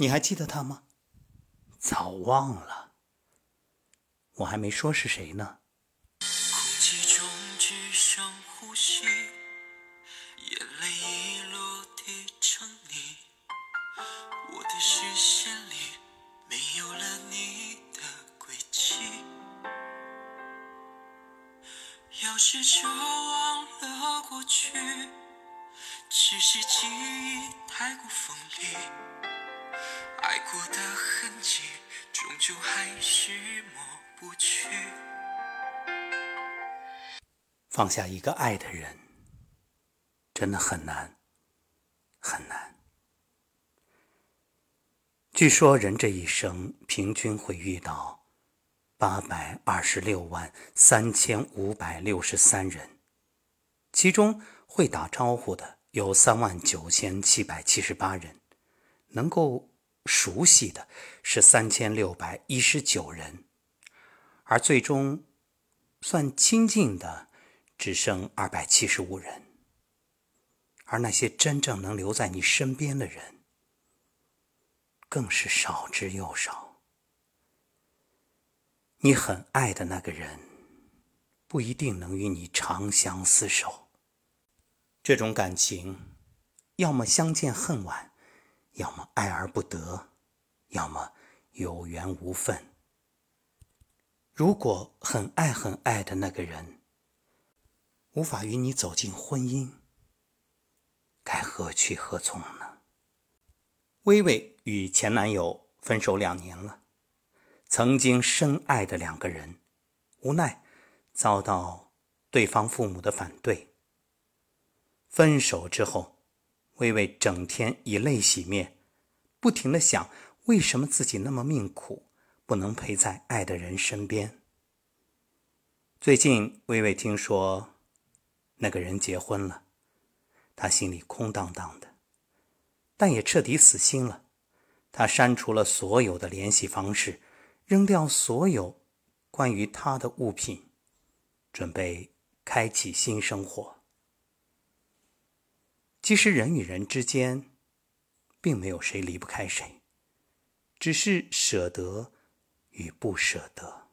你还记得他吗？早忘了，我还没说是谁呢。试着忘了过去，只是记忆太过锋利，爱过的痕迹终究还是抹不去。放下一个爱的人真的很难很难。据说人这一生平均会遇到8263563人，其中会打招呼的有39778人，能够熟悉的是3619人，而最终算亲近的只剩275人。而那些真正能留在你身边的人，更是少之又少。你很爱的那个人不一定能与你长相厮守，这种感情要么相见恨晚，要么爱而不得，要么有缘无分。如果很爱很爱的那个人无法与你走进婚姻，该何去何从呢？薇薇与前男友分手2年了，曾经深爱的2个人，无奈遭到对方父母的反对。分手之后，薇薇整天以泪洗面，不停地想为什么自己那么命苦，不能陪在爱的人身边。最近薇薇听说那个人结婚了，她心里空荡荡的，但也彻底死心了。她删除了所有的联系方式，扔掉所有关于他的物品，准备开启新生活。其实人与人之间并没有谁离不开谁，只是舍得与不舍得。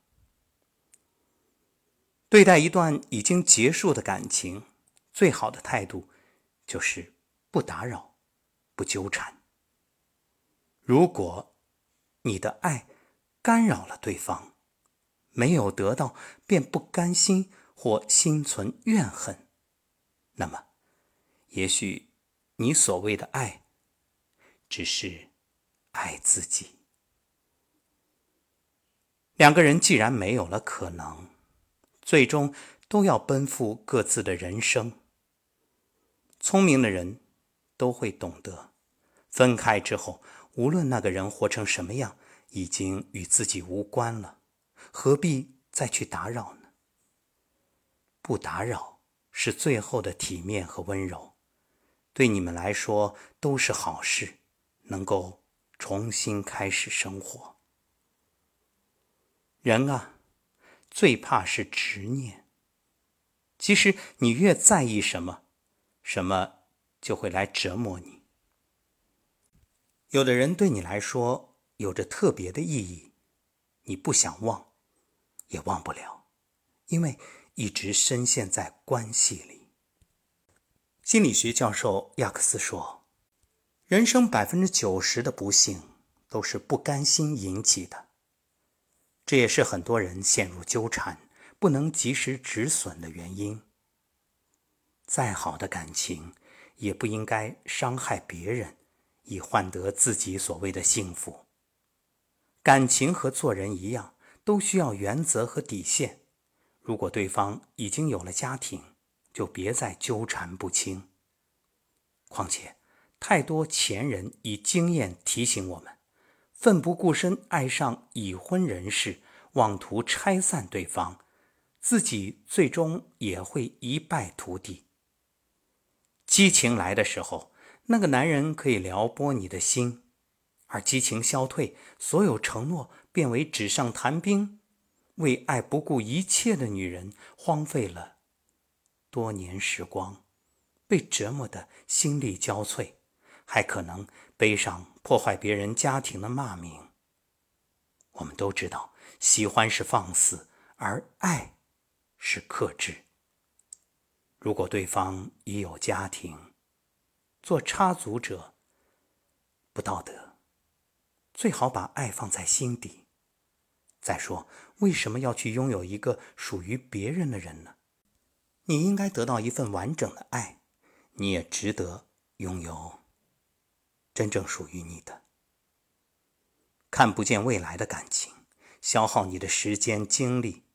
对待一段已经结束的感情，最好的态度就是不打扰，不纠缠。如果你的爱干扰了对方，没有得到便不甘心或心存怨恨，那么也许你所谓的爱只是爱自己。2个人既然没有了可能，最终都要奔赴各自的人生。聪明的人都会懂得，分开之后，无论那个人活成什么样，已经与自己无关了，何必再去打扰呢？不打扰是最后的体面和温柔，对你们来说都是好事，能够重新开始生活。人啊，最怕是执念。其实你越在意什么，什么就会来折磨你。有的人对你来说有着特别的意义，你不想忘也忘不了，因为一直深陷在关系里。心理学教授亚克斯说，人生90%的不幸都是不甘心引起的，这也是很多人陷入纠缠不能及时止损的原因。再好的感情也不应该伤害别人，以换得自己所谓的幸福。感情和做人一样，都需要原则和底线。如果对方已经有了家庭，就别再纠缠不清。况且，太多前人以经验提醒我们，奋不顾身爱上已婚人士，妄图拆散对方，自己最终也会一败涂地。激情来的时候，那个男人可以撩拨你的心，而激情消退，所有承诺变为纸上谈兵。为爱不顾一切的女人荒废了多年时光，被折磨得心力交瘁，还可能背上破坏别人家庭的骂名。我们都知道，喜欢是放肆，而爱是克制。如果对方已有家庭，做插足者不道德，最好把爱放在心底。再说，为什么要去拥有一个属于别人的人呢？你应该得到一份完整的爱，你也值得拥有真正属于你的。看不见未来的感情，消耗你的时间精力，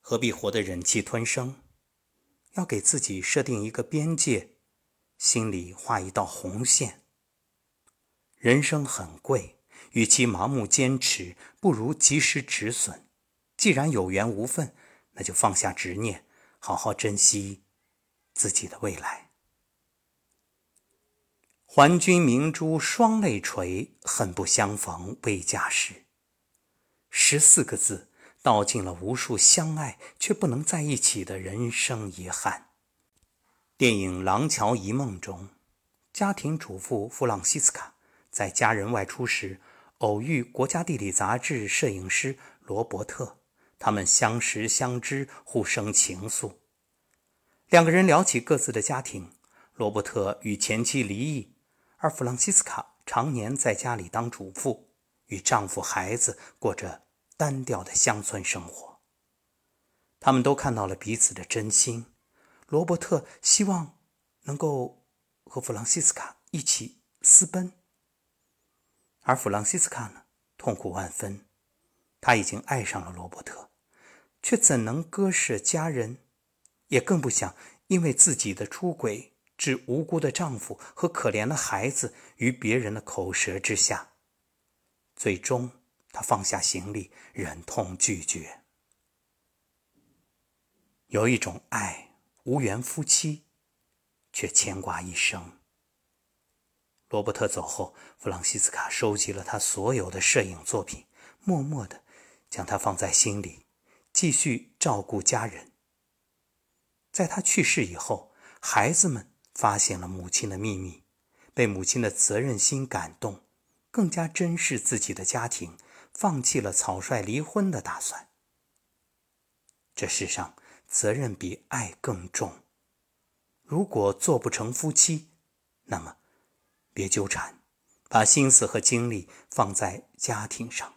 何必活得忍气吞声？要给自己设定一个边界，心里画一道红线。人生很贵，与其盲目坚持，不如及时止损。既然有缘无分，那就放下执念，好好珍惜自己的未来。还君明珠双泪垂，恨不相逢未嫁时。14个字道尽了无数相爱却不能在一起的人生遗憾。电影《廊桥遗梦》中，家庭主妇弗朗西斯卡在家人外出时偶遇国家地理杂志摄影师罗伯特，他们相识相知，互生情愫。两个人聊起各自的家庭，罗伯特与前妻离异，而弗朗西斯卡常年在家里当主妇，与丈夫孩子过着单调的乡村生活。他们都看到了彼此的真心，罗伯特希望能够和弗朗西斯卡一起私奔，而弗朗西斯卡呢，痛苦万分。她已经爱上了罗伯特，却怎能割舍家人，也更不想因为自己的出轨置无辜的丈夫和可怜的孩子于别人的口舌之下。最终他放下行李，忍痛拒绝。有一种爱，无缘夫妻，却牵挂一生。罗伯特走后，弗朗西斯卡收集了他所有的摄影作品，默默地将它放在心里，继续照顾家人。在他去世以后，孩子们发现了母亲的秘密，被母亲的责任心感动，更加珍视自己的家庭，放弃了草率离婚的打算。这世上责任比爱更重，如果做不成夫妻，那么别纠缠，把心思和精力放在家庭上。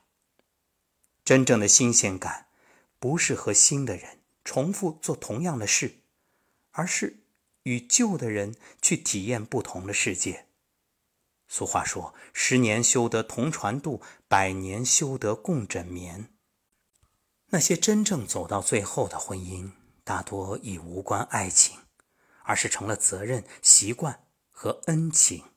真正的新鲜感不是和新的人重复做同样的事，而是与旧的人去体验不同的世界。俗话说，10年修得同船渡，100年修得共枕眠。那些真正走到最后的婚姻，大多已无关爱情，而是成了责任、习惯和恩情。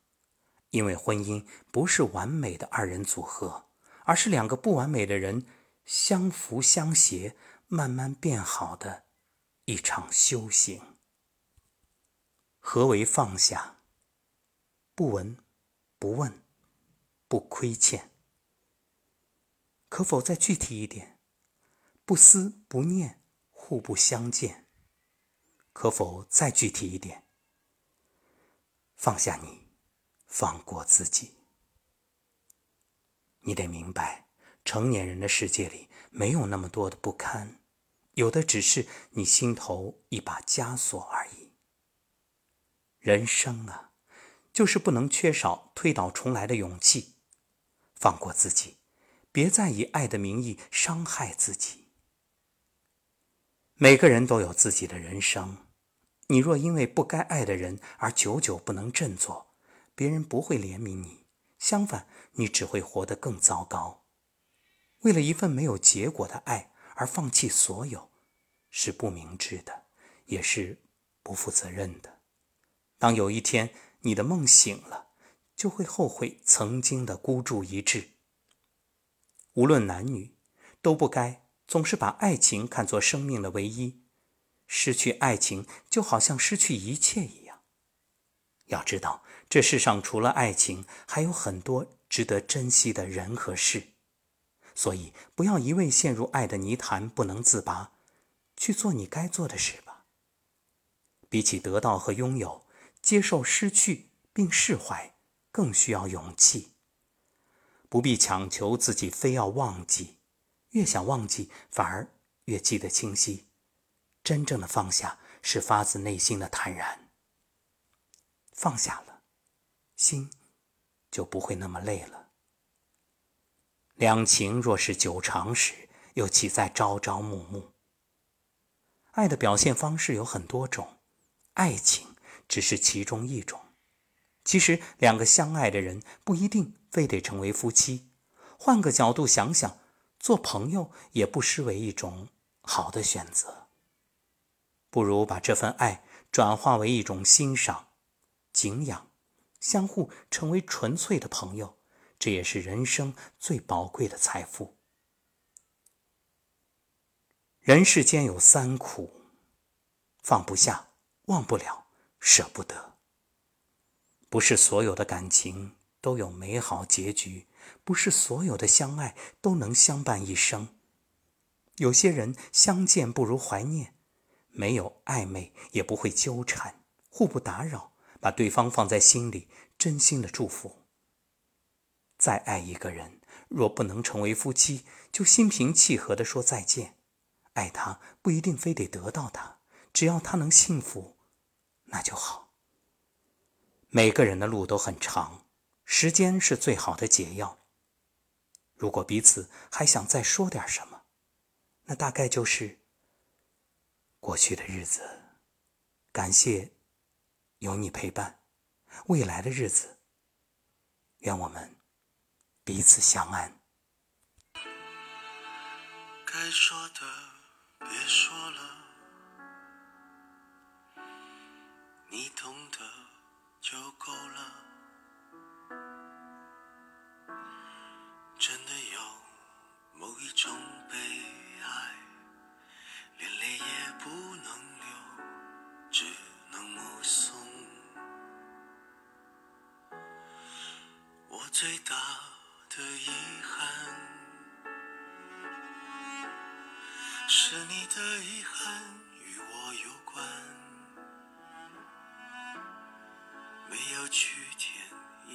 因为婚姻不是完美的二人组合，而是两个不完美的人相扶相携，慢慢变好的一场修行。何为放下？不闻，不问，不亏欠。可否再具体一点？不思不念，互不相见。可否再具体一点？放下你，放过自己。你得明白，成年人的世界里没有那么多的不堪，有的只是你心头一把枷锁而已。人生啊，就是不能缺少推倒重来的勇气。放过自己，别再以爱的名义伤害自己。每个人都有自己的人生，你若因为不该爱的人而久久不能振作，别人不会怜悯你，相反，你只会活得更糟糕。为了一份没有结果的爱而放弃所有，是不明智的，也是不负责任的。当有一天你的梦醒了，就会后悔曾经的孤注一掷。无论男女，都不该总是把爱情看作生命的唯一，失去爱情就好像失去一切一样。要知道，这世上除了爱情，还有很多值得珍惜的人和事。所以，不要一味陷入爱的泥潭不能自拔，去做你该做的事吧。比起得到和拥有，接受失去并释怀，更需要勇气。不必强求自己非要忘记，越想忘记反而越记得清晰。真正的放下是发自内心的坦然，放下了，心就不会那么累了。两情若是久长时，又岂在朝朝暮暮。爱的表现方式有很多种，爱情只是其中一种。其实两个相爱的人不一定非得成为夫妻，换个角度想想，做朋友也不失为一种好的选择。不如把这份爱转化为一种欣赏、敬仰，相互成为纯粹的朋友，这也是人生最宝贵的财富。人世间有三苦，放不下、忘不了、舍不得。不是所有的感情都有美好结局，不是所有的相爱都能相伴一生。有些人相见不如怀念，没有暧昧也不会纠缠，互不打扰，把对方放在心里，真心的祝福。再爱一个人，若不能成为夫妻，就心平气和地说再见。爱他不一定非得得到他，只要他能幸福，那就好。每个人的路都很长，时间是最好的解药。如果彼此还想再说点什么，那大概就是过去的日子，感谢有你陪伴，未来的日子，愿我们彼此相安。该说的别说了，你懂得就够了。真的有某一种悲哀，连泪也不能流，只能目送。我最大的遗憾是你的遗憾与我有关，没有句点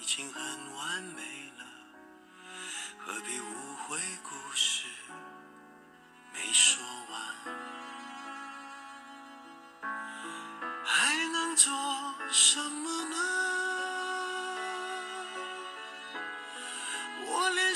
已经很完美了，何必误会故事没说完。还能做什么呢？我连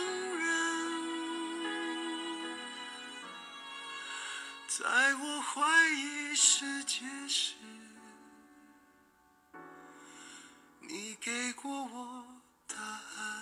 认。在我怀疑世界时，你给过我答案。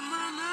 么呢？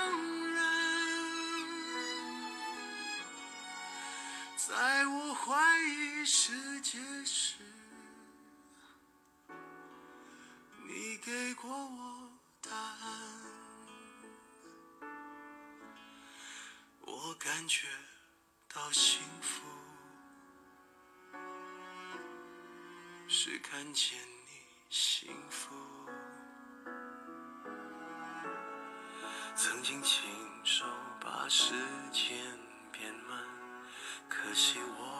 在我怀疑世界感觉到幸福，是看见你幸福。曾经亲手把时间变慢，可惜我